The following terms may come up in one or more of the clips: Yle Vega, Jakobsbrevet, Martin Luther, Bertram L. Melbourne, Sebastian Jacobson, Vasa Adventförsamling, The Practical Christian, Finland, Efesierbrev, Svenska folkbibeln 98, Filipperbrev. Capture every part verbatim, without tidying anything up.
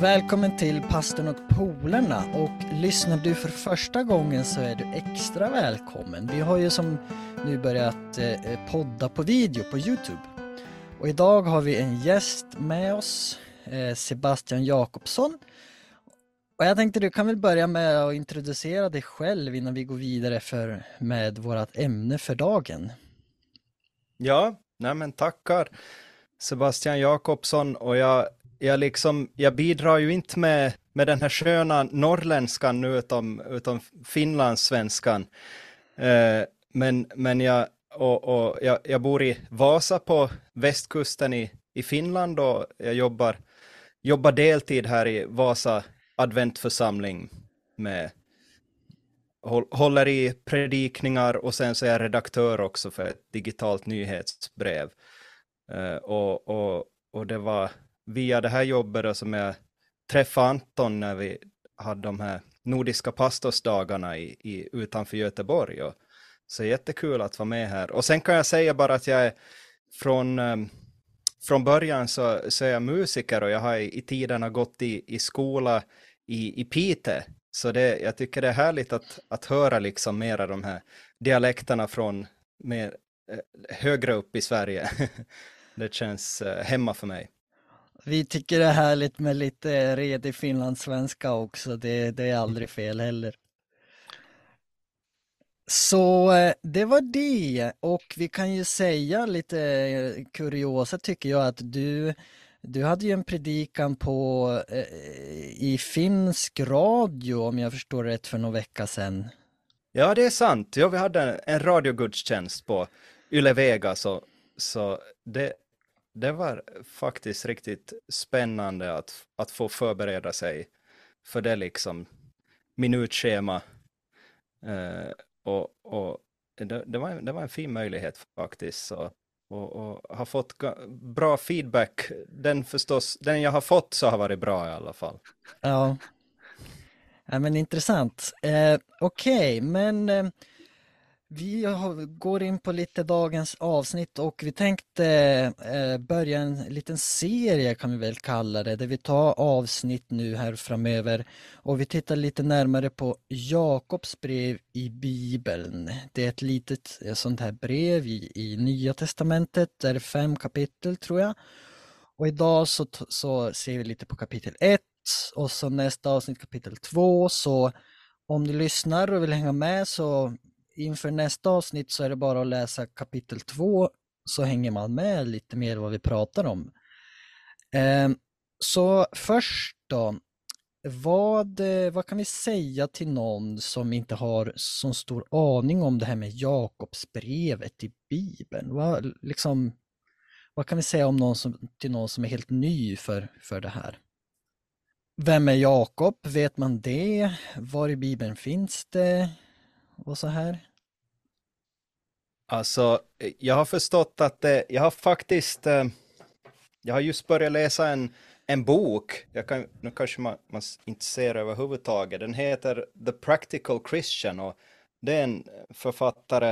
Välkommen till Pastorn och Polarna, och lyssnar du för första gången så är du extra välkommen. Vi har ju som nu börjat podda på video på YouTube, och idag har vi en gäst med oss, Sebastian Jacobson. Och jag tänkte du kan väl börja med att introducera dig själv innan vi går vidare för, med vårt ämne för dagen. Ja, nej men tackar. Sebastian Jacobson, och jag Jag, liksom, jag bidrar ju inte med, med den här sköna norrländskan nu utom, utom finlandssvenskan. Eh, men men jag, och, och, jag, jag bor i Vasa på västkusten i, i Finland, och jag jobbar, jobbar deltid här i Vasa Adventförsamling. Med, håller i predikningar, och sen så är jag redaktör också för ett digitalt nyhetsbrev. Eh, och, och, och det var... via det här jobbet då, som jag träffade Anton när vi hade de här nordiska pastorsdagarna i, i, utanför Göteborg. Och så jättekul att vara med här. Och sen kan jag säga bara att jag är från, från början så, så är jag musiker, och jag har i, i tiden har gått i, i skola i, i Pite. Så det, jag tycker det är härligt att, att höra liksom mera de här dialekterna från mer, högre upp i Sverige. Det känns hemma för mig. Vi tycker det är härligt med lite redig finlandssvenska också. Det, det är aldrig fel heller. Så det var det. Och vi kan ju säga lite kuriosa tycker jag, att du, du hade ju en predikan på, i finsk radio om jag förstår rätt för några veckor sedan. Ja, det är sant. Ja, vi hade en radiogudstjänst på Yle Vega, så, så det... Det var faktiskt riktigt spännande att, att få förbereda sig för det liksom minutschema. Eh, och och det, det, var, det var en fin möjlighet faktiskt. Så, och, och har fått bra feedback. Den, förstås, den jag har fått så har varit bra i alla fall. Ja, ja men intressant. Eh, Okej, okay, men... Eh... Vi går in på lite dagens avsnitt, och vi tänkte börja en liten serie kan vi väl kalla det, där vi tar avsnitt nu här framöver och vi tittar lite närmare på Jakobs brev i Bibeln. Det är ett litet sånt här brev i, i Nya Testamentet, där det är fem kapitel tror jag. Och idag så, så ser vi lite på kapitel ett, och så nästa avsnitt kapitel två. Så om du lyssnar och vill hänga med så... inför nästa avsnitt så är det bara att läsa kapitel två, så hänger man med lite mer vad vi pratar om. Så först då, vad, vad kan vi säga till någon som inte har så stor aning om det här med Jakobsbrevet i Bibeln? Vad, liksom, vad kan vi säga om någon som, till någon som är helt ny för, för det här? Vem är Jakob? Vet man det? Var i Bibeln finns det? Och så här. Alltså, jag har förstått att eh, jag har faktiskt eh, jag har just börjat läsa en, en bok. Jag kan, nu kanske man, man inte ser överhuvudtaget. Den heter The Practical Christian, och det är en författare,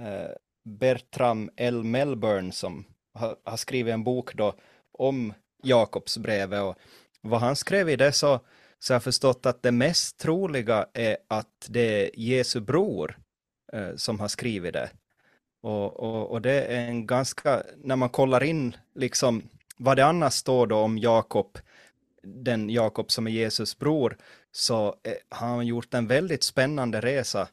eh, Bertram L. Melbourne, som har, har skrivit en bok då om Jakobsbrevet, och vad han skrev i det så Så jag har förstått att det mest troliga är att det är Jesu bror eh, som har skrivit det. Och, och, och det är en ganska, när man kollar in liksom, vad det annars står då om Jakob, den Jakob som är Jesus bror, så eh, har han gjort en väldigt spännande resa.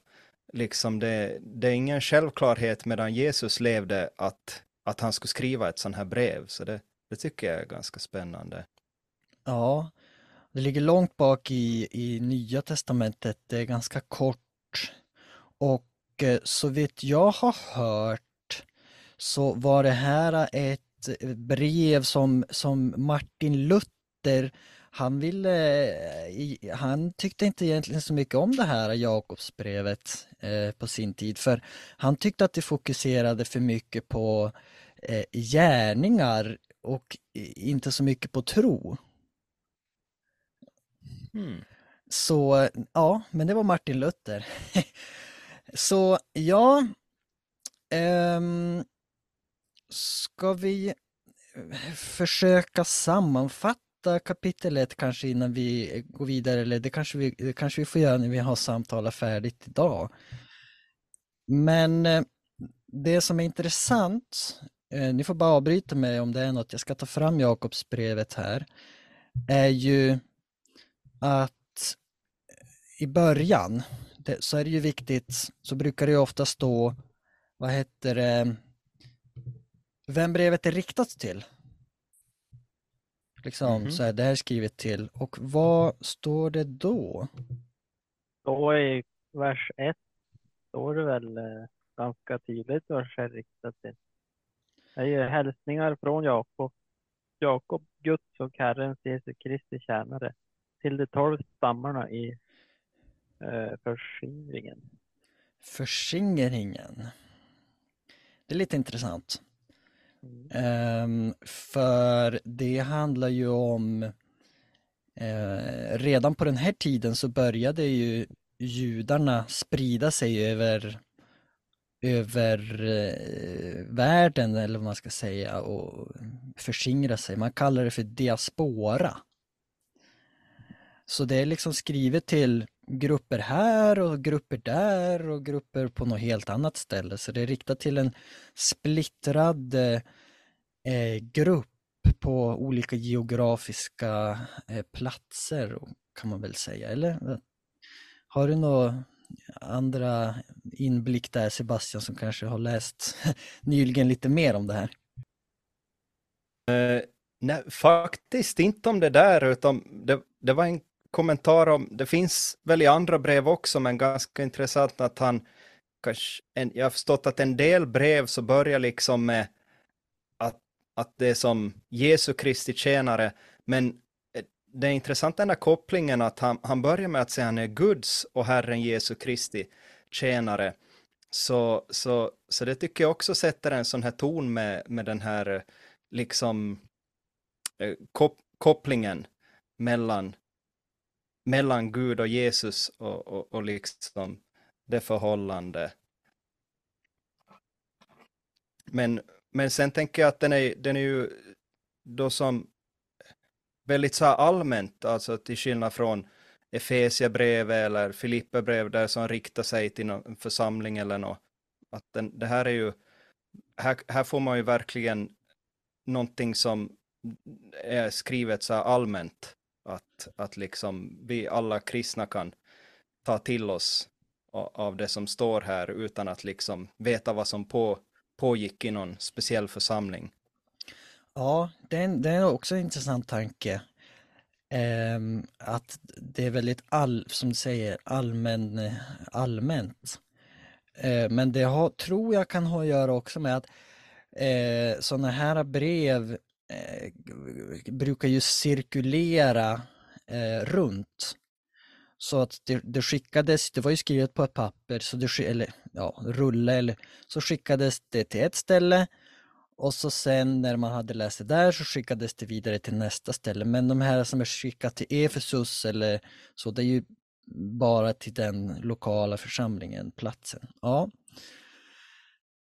Liksom det, det är ingen självklarhet medan Jesus levde att, att han skulle skriva ett sånt här brev. Så det, det tycker jag är ganska spännande. Ja. Det ligger långt bak i, i Nya Testamentet, det är ganska kort, och så vitt jag har hört så var det här ett brev som, som Martin Luther, han, ville, han tyckte inte egentligen så mycket om det här Jakobsbrevet eh, på sin tid, för han tyckte att det fokuserade för mycket på eh, gärningar och inte så mycket på tro. Hmm. Så ja, men det var Martin Luther. Så ja, um, ska vi försöka sammanfatta lätta kapitlet kanske innan vi går vidare, eller det kanske vi, det kanske vi får göra när vi har samtalat färdigt idag. Men det som är intressant, ni får bara avbryta mig om det är något, jag ska ta fram Jakobsbrevet här, är ju att i början det, så är det ju viktigt, så brukar det ju ofta stå, vad heter det, vem brevet är riktat till. Liksom, mm-hmm. Så är det här skrivet till. Och vad står det då? Då i vers ett står det väl ganska tydligt vad det är riktat till. Det är ju hälsningar från Jakob. Jakob, Guds och Herrens Jesus Kristi tjänare, till de tolv stammarna i eh, förskingringen. Förskingringen. Det är lite intressant. Mm. Um, för det handlar ju om eh, redan på den här tiden så började ju judarna sprida sig över över eh, världen, eller vad man ska säga, och förskingra sig. Man kallar det för diaspora. Så det är liksom skrivet till grupper här och grupper där och grupper på något helt annat ställe. Så det är riktat till en splittrad eh, grupp på olika geografiska eh, platser, kan man väl säga. Eller har du några andra inblick där, Sebastian, som kanske har läst nyligen lite mer om det här? Uh, nej, faktiskt inte om det där, utan det, det var en kommentar om, det finns väl i andra brev också, men ganska intressant att han kanske, en, jag har förstått att en del brev så börjar liksom med att, att det är som Jesu Kristi tjänare, men det är intressant den där kopplingen att han, han börjar med att säga han är Guds och Herren Jesu Kristi tjänare, så, så, så det tycker jag också sätter en sån här ton med, med den här liksom kop, kopplingen mellan mellan Gud och Jesus och, och, och liksom det förhållande. Men, men sen tänker jag att den är, den är ju då som väldigt så här allmänt, alltså till skillnad från Efesierbrevet eller Filipperbrevet där som riktar sig till en församling eller något. Att den, det här är ju, här, här får man ju verkligen någonting som är skrivet så här allmänt. Att, att liksom vi alla kristna kan ta till oss av det som står här utan att liksom veta vad som på, pågick i någon speciell församling. Ja, det är, det är också en intressant tanke. Eh, att det är väldigt, all, som du säger, allmän, allmänt. Eh, men det har, tror jag kan ha att göra också med att eh, sådana här brev Eh, brukar ju cirkulera eh, runt, så att det, det skickades, det var ju skrivet på ett papper, så det, eller ja, rulle, eller så skickades det till ett ställe, och så sen när man hade läst det där så skickades det vidare till nästa ställe. Men de här som är skickat till Efesus eller så, det är ju bara till den lokala församlingen, platsen. Ja,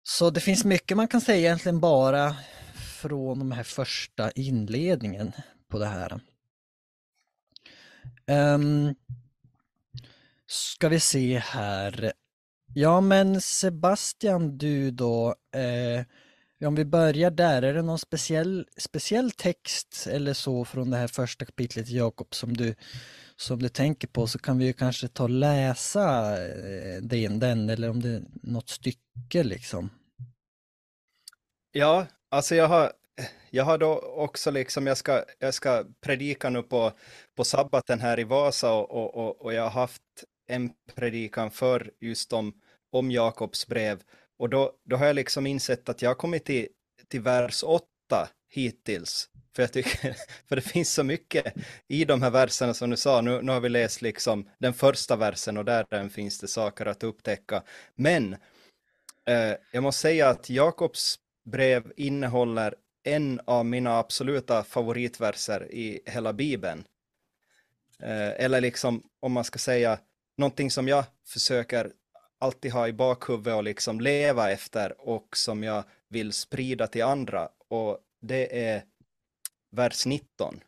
så det finns mycket man kan säga egentligen bara från de här första inledningen på det här. Um, ska vi se här. Ja, men Sebastian, du då. Eh, om vi börjar där. Är det någon speciell, speciell text eller så från det här första kapitlet i Jakob som du, som du tänker på? Så kan vi ju kanske ta och läsa den, den eller om det är något stycke liksom. Ja. Alltså jag har, jag har då också liksom, jag ska, jag ska predika nu på, på sabbaten här i Vasa, och, och, och jag har haft en predikan för just om, om Jakobs brev. Och då, då har jag liksom insett att jag har kommit till, till vers åtta hittills. För, jag tycker, för det finns så mycket i de här verserna som du sa. Nu, nu har vi läst liksom den första versen, och där den finns det saker att upptäcka. Men eh, jag måste säga att Jakobs brev innehåller en av mina absoluta favoritverser i hela Bibeln. Eh, eller liksom, om man ska säga, någonting som jag försöker alltid ha i bakhuvudet och liksom leva efter och som jag vill sprida till andra. Och det är vers nitton.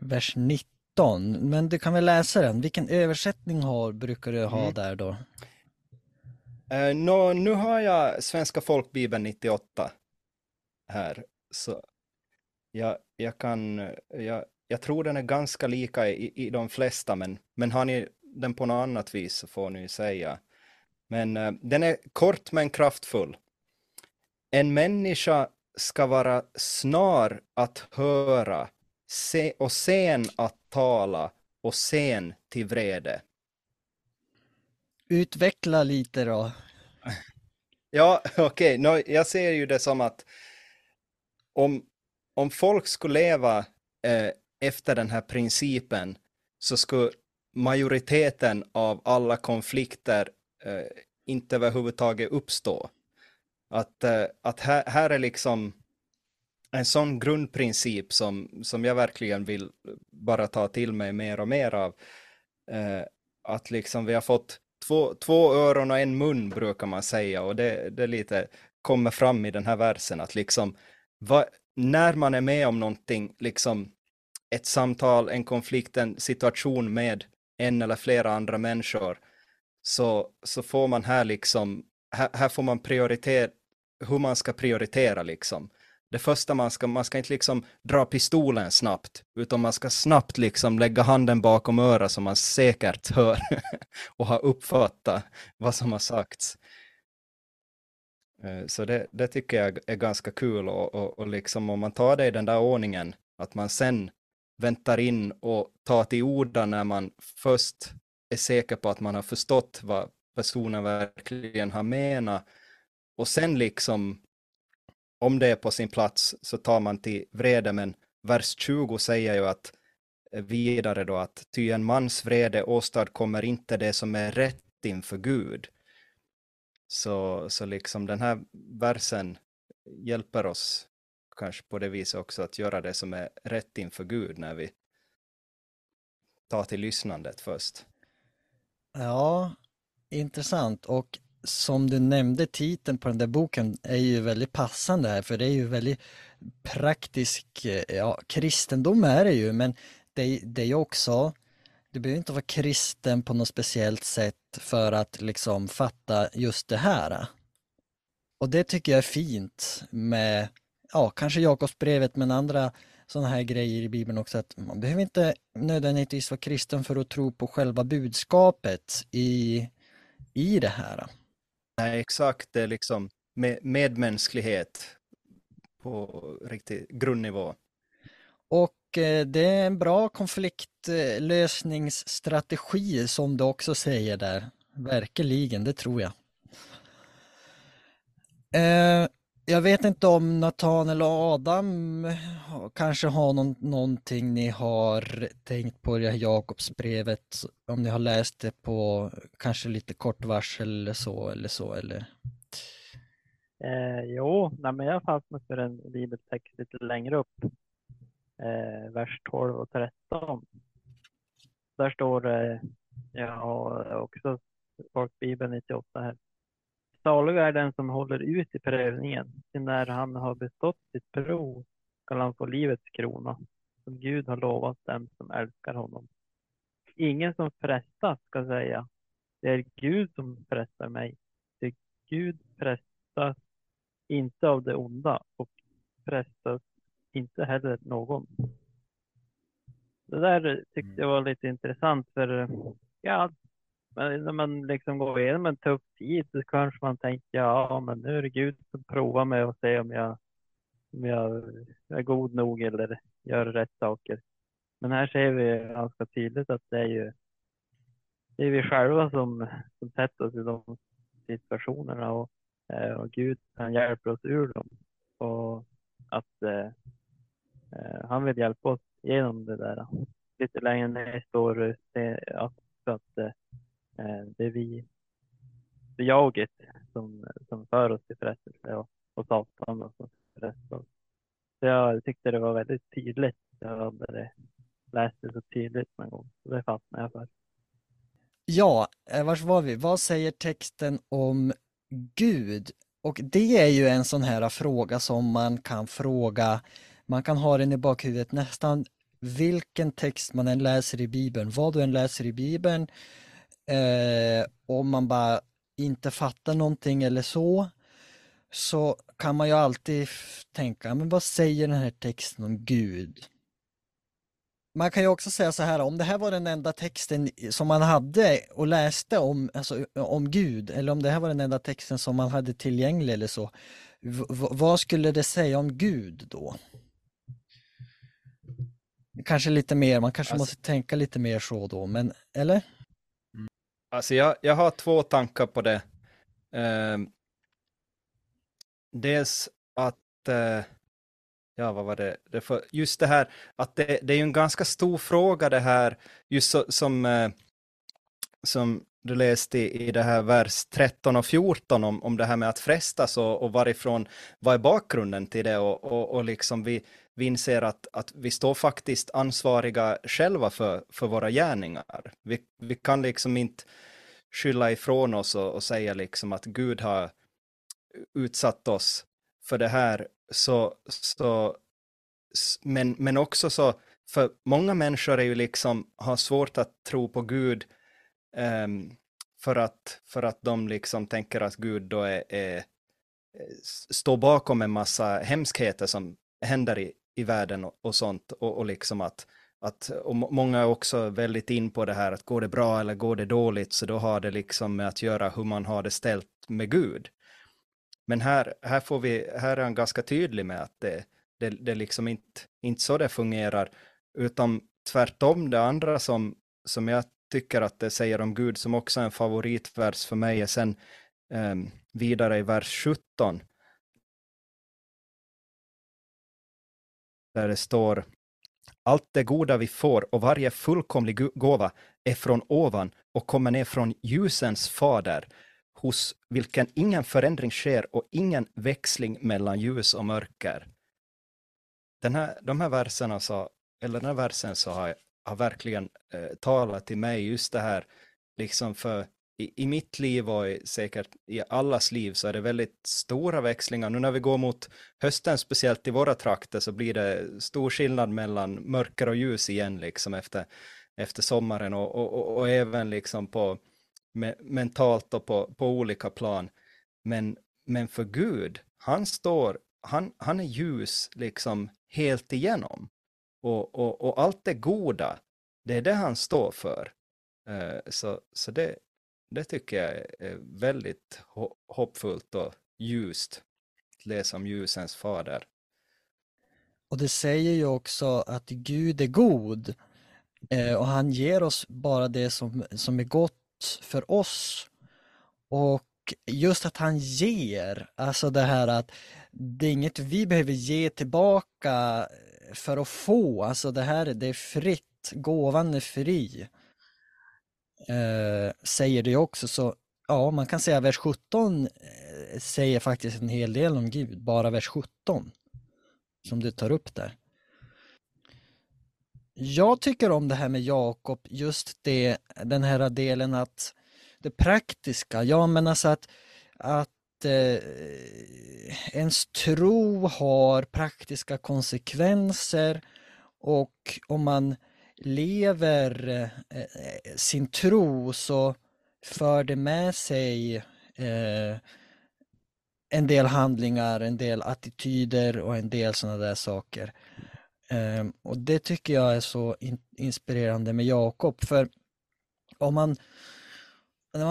vers nitton. Men du kan väl läsa den. Vilken översättning har, brukar du ha mm. där då? Uh, no, nu har jag Svenska folkbibeln nittioåtta här. Så jag, jag kan... Jag, jag tror den är ganska lika i, i de flesta, men, men har ni den på något annat vis så får ni säga. Men uh, den är kort men kraftfull. En människa ska vara snar att höra se, och sen att tala och sen till vrede. Utveckla lite då. Ja, okej. Okay. Jag ser ju det som att om, om folk skulle leva eh, efter den här principen så skulle majoriteten av alla konflikter eh, inte överhuvudtaget uppstå. Att, eh, att här, här är liksom en sån grundprincip som, som jag verkligen vill bara ta till mig mer och mer av. Eh, att liksom vi har fått Två, två öron och en mun brukar man säga, och det, det lite kommer fram i den här versen att liksom va, när man är med om någonting, liksom ett samtal, en konflikt, en situation med en eller flera andra människor, så, så får man här liksom, här, här får man prioritera hur man ska prioritera liksom. Det första man ska, man ska inte liksom dra pistolen snabbt, utan man ska snabbt liksom lägga handen bakom örat så man säkert hör och har uppfattat vad som har sagts. Så det, det tycker jag är ganska kul, och, och, och liksom om man tar det i den där ordningen, att man sen väntar in och tar till orda när man först är säker på att man har förstått vad personen verkligen har menat, och sen liksom om det är på sin plats så tar man till vrede, men vers tjugo säger ju att vidare då att ty en mans vrede åstadkommer inte det som är rätt inför Gud. Så, så liksom den här versen hjälper oss kanske på det viset också att göra det som är rätt inför Gud när vi tar till lyssnandet först. Ja, intressant. Och som du nämnde, titeln på den där boken är ju väldigt passande här, för det är ju väldigt praktisk, ja, kristendom är det ju, men det, det är ju också, du behöver inte vara kristen på något speciellt sätt för att liksom fatta just det här. Och det tycker jag är fint med, ja, kanske Jakobsbrevet, men andra sådana här grejer i Bibeln också, att man behöver inte nödvändigtvis vara kristen för att tro på själva budskapet i, i det här. Nej, exakt. Det är liksom med, medmänsklighet på riktig grundnivå. Och eh, det är en bra konfliktlösningsstrategi som du också säger där. Verkligen, det tror jag. Eh, jag vet inte om Nathan eller Adam kanske har någon, någonting ni har tänkt på i Jakobsbrevet, om ni har läst det på kanske lite kort varsel eller så eller så eller. Eh, jo, nej, men jag fastnade för en bibeltext lite längre upp, eh, vers tolv och tretton. Där står det, eh, jag har också folkbibeln nittioåtta här. Salig är den som håller ut i prövningen, till när han har bestått sitt prov skall han få livets krona, som Gud har lovat dem som älskar honom. Ingen som frestas ska säga, det är Gud som frestar mig. Det Gud frestas inte av det onda och frestas inte heller någon. Det där tyckte jag var lite intressant, för ja, men när man liksom går igenom en tuff tid så kanske man tänker, ja, men nu är det Gud som provar mig och säger om jag, om jag är god nog eller gör rätt saker. Men här ser vi ganska tydligt att det är ju det är vi själva som, som sätter oss i de situationerna, och, och Gud, han hjälper oss ur dem. Och att eh, han vill hjälpa oss genom det där. Lite längre ner står det också att det är vi, det är jaget som, som för oss till frestelse, och, och Satan och så frestelse. Så jag tyckte det var väldigt tydligt. Jag hade läst det så tydligt någon gång. Så det fastnade jag för. Ja, vars var vi? Vad säger texten om Gud? Och det är ju en sån här fråga som man kan fråga. Man kan ha den i bakhuvudet nästan vilken text man än läser i Bibeln, vad du än läser i Bibeln, eh, om man bara inte fattar någonting eller så, så kan man ju alltid tänka, men vad säger den här texten om Gud? Man kan ju också säga så här, om det här var den enda texten som man hade och läste om, alltså, om Gud, eller om det här var den enda texten som man hade tillgänglig eller så, v- vad skulle det säga om Gud då? Kanske lite mer, man kanske alltså, måste tänka lite mer så då, men, eller? Alltså jag, jag har två tankar på det. Eh, dels att... Eh... Ja, vad var det? det för, just det här, att det, det är ju en ganska stor fråga det här, just så, som, eh, som du läste i, i det här vers tretton och fjorton om, om det här med att frestas och, och varifrån, vad är bakgrunden till det? Och, och, och liksom vi, vi inser att, att vi står faktiskt ansvariga själva för, för våra gärningar. Vi, vi kan liksom inte skylla ifrån oss och, och säga liksom att Gud har utsatt oss för det här. Så, så, men, men också så, för många människor är ju liksom, har svårt att tro på Gud um, för, att, för att de liksom tänker att Gud då är, är, står bakom en massa hemskheter som händer i, i världen och, och sånt. Och, och, liksom att, att, och många är också väldigt in på det här att går det bra eller går det dåligt, så då har det liksom med att göra hur man har det ställt med Gud. Men här, här, får vi, här är han ganska tydlig med att det, det, det liksom inte, inte så det fungerar, utan tvärtom det andra som, som jag tycker att det säger om Gud, som också är en favoritvers för mig, är sen eh, vidare i vers sjutton. Där det står, allt det goda vi får och varje fullkomlig gåva är från ovan och kommer ner från ljusens fader, hos vilken ingen förändring sker och ingen växling mellan ljus och mörker. Den här, de här verserna så, eller den här versen så har, har verkligen eh, talat till mig just det här. Liksom för i, i mitt liv och i, säkert i allas liv så är det väldigt stora växlingar. Nu när vi går mot hösten, speciellt i våra trakter, så blir det stor skillnad mellan mörker och ljus igen liksom efter, efter sommaren och, och, och, och även liksom på mentalt och på, på olika plan, men, men för Gud, han står, han, han är ljus liksom helt igenom, och, och, och allt det goda, det är det han står för, så, så det, det tycker jag är väldigt hoppfullt och ljust, att läsa om ljusens fader. Och det säger ju också att Gud är god, och han ger oss bara det som, som är gott för oss. Och just att han ger, alltså det här att det är inget vi behöver ge tillbaka för att få, alltså det här, det är fritt, gåvan är fri, eh, säger det också. Så ja, man kan säga vers sjutton säger faktiskt en hel del om Gud, bara vers sjutton som du tar upp där. Jag tycker om det här med Jakob, just det, den här delen att det praktiska, jag menar så att, att eh, ens tro har praktiska konsekvenser, och om man lever eh, sin tro så för det med sig eh, en del handlingar, en del attityder och en del sådana där saker. Och det tycker jag är så inspirerande med Jakob, för om man,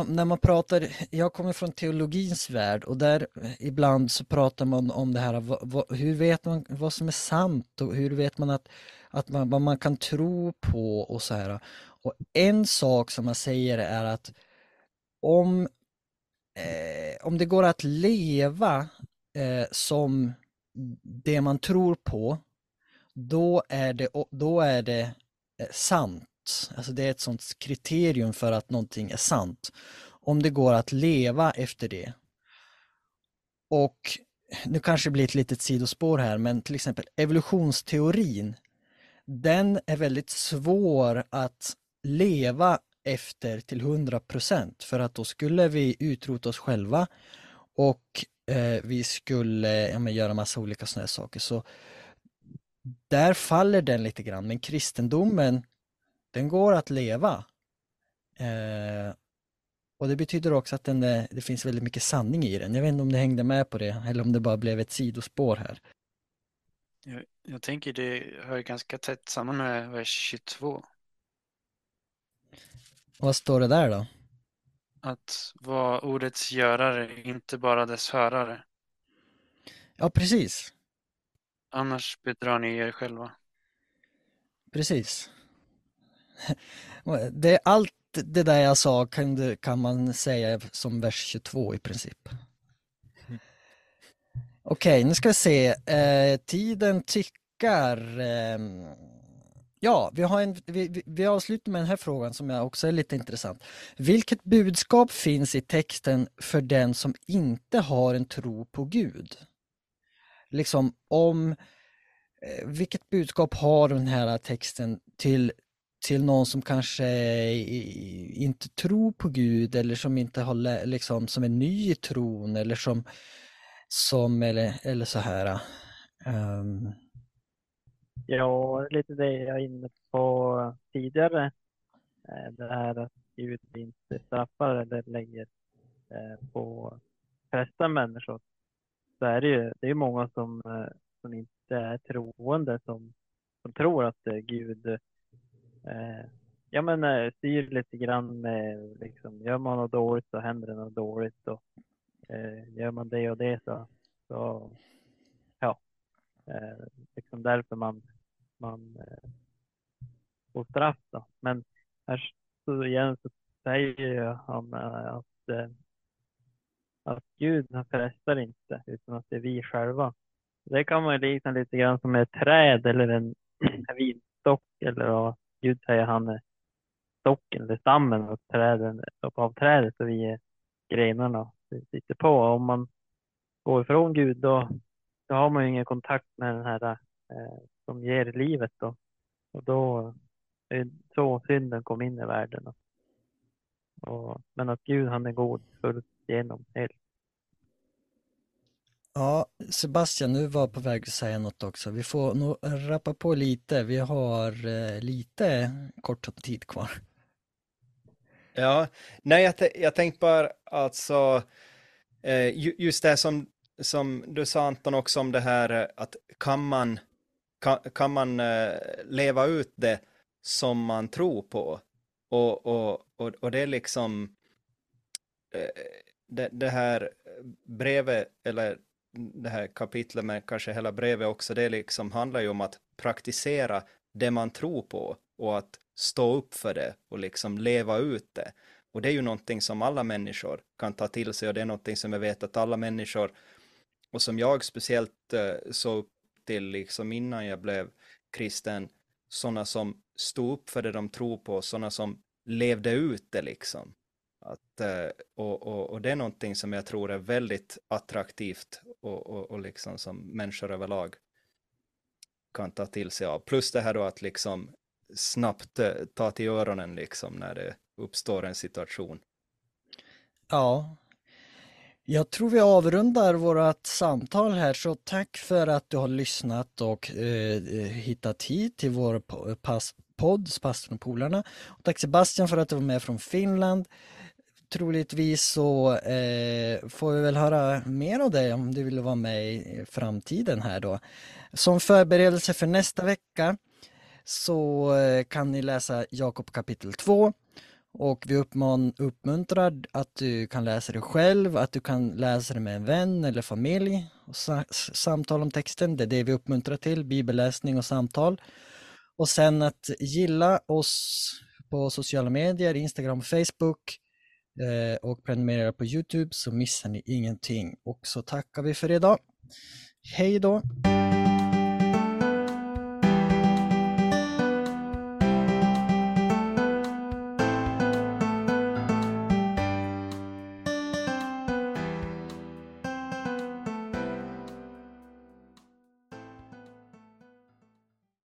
när man pratar, jag kommer från teologins värld, och där ibland så pratar man om det här, hur vet man vad som är sant och hur vet man att, att man, vad man kan tro på och så här. Och en sak som man säger är att om, eh, om det går att leva eh, som det man tror på, Då är, det, då är det sant. Alltså det är ett sånt kriterium för att någonting är sant, om det går att leva efter det. Och nu kanske det blir ett litet sidospår här, men till exempel evolutionsteorin, den är väldigt svår att leva efter till hundra procent, för att då skulle vi utrota oss själva och eh, vi skulle ja, men göra massa olika såna här saker. Så där faller den lite grann. Men kristendomen, den går att leva. Eh, och det betyder också att den är, det finns väldigt mycket sanning i den. Jag vet inte om ni hängde med på det eller om det bara blev ett sidospår här. Jag, jag tänker det hör ganska tätt samman med vers tjugotvå. Vad står det där då? Att vara ordets görare, inte bara dess hörare. Ja, precis. Annars bedrar ni er själva. Precis. Det är allt det där jag sa kan, kan man säga som vers tjugotvå i princip. Mm. Okej, nu ska vi se. Eh, tiden tickar. Eh, ja, vi, har en, vi, vi avslutar med den här frågan som jag också är lite intressant. Vilket budskap finns i texten för den som inte har en tro på Gud? Liksom om vilket budskap har den här texten till, till någon som kanske inte tror på Gud eller som inte har liksom som är ny i tron eller som som eller, eller så här. Um. Ja, lite det jag är inne på tidigare. Det här att Gud inte straffar eller lägger på pressa människor. Så är det ju, det är många som, som inte är troende som, som tror att Gud eh, ja men styr lite grann med liksom, gör man något dåligt så händer det något dåligt och eh, gör man det och det så, så ja eh, liksom därför man man eh, får straff då. Men här så igen så säger han att eh, att Gud han frestar inte utan att det är vi själva. Det kan man likna lite grann som ett träd eller en, en vinstock eller ja, Gud säger han är stocken eller stammen av träden av trädet och vi är grenarna vi sitter på. Och om man går ifrån Gud då, då har man ju ingen kontakt med den här eh, som ger livet då. Och då är så synden kom in i världen. Då. Och, men att Gud han är god fullt genom helt. Ja, Sebastian, nu var på väg att säga något också. Vi får nog rappa på lite. Vi har eh, lite kort om tid kvar. Ja, nej jag, t- jag tänkte bara alltså eh, ju, just det som, som du sa Anton också om det här att kan man, kan, kan man eh, leva ut det som man tror på och, och, och, och det är liksom Det, det här brevet eller det här kapitlet men kanske hela brevet också det liksom handlar ju om att praktisera det man tror på och att stå upp för det och liksom leva ut det och det är ju någonting som alla människor kan ta till sig och det är någonting som jag vet att alla människor och som jag speciellt såg upp till liksom innan jag blev kristen sådana som stod upp för det de tror på, sådana som levde ut det liksom Att, och, och, och det är någonting som jag tror är väldigt attraktivt och, och, och liksom som människor överlag kan ta till sig av. Plus det här då att liksom snabbt ta till öronen liksom när det uppstår en situation. Ja, jag tror vi avrundar vårat samtal här så tack för att du har lyssnat och eh, hittat hit till vår pass. Podd, Pastorn och Polarna. Och tack Sebastian för att du var med från Finland. Troligtvis så eh, får vi väl höra mer av dig om du vill vara med i framtiden här då. Som förberedelse för nästa vecka så eh, kan ni läsa Jakob kapitel två. Och vi uppman, uppmuntrar att du kan läsa det själv, att du kan läsa det med en vän eller familj. Och sa, samtal om texten, det är det vi uppmuntrar till, bibelläsning och samtal. Och sen att gilla oss på sociala medier, Instagram och Facebook eh, och prenumerera på YouTube så missar ni ingenting. Och så tackar vi för idag. Hej då!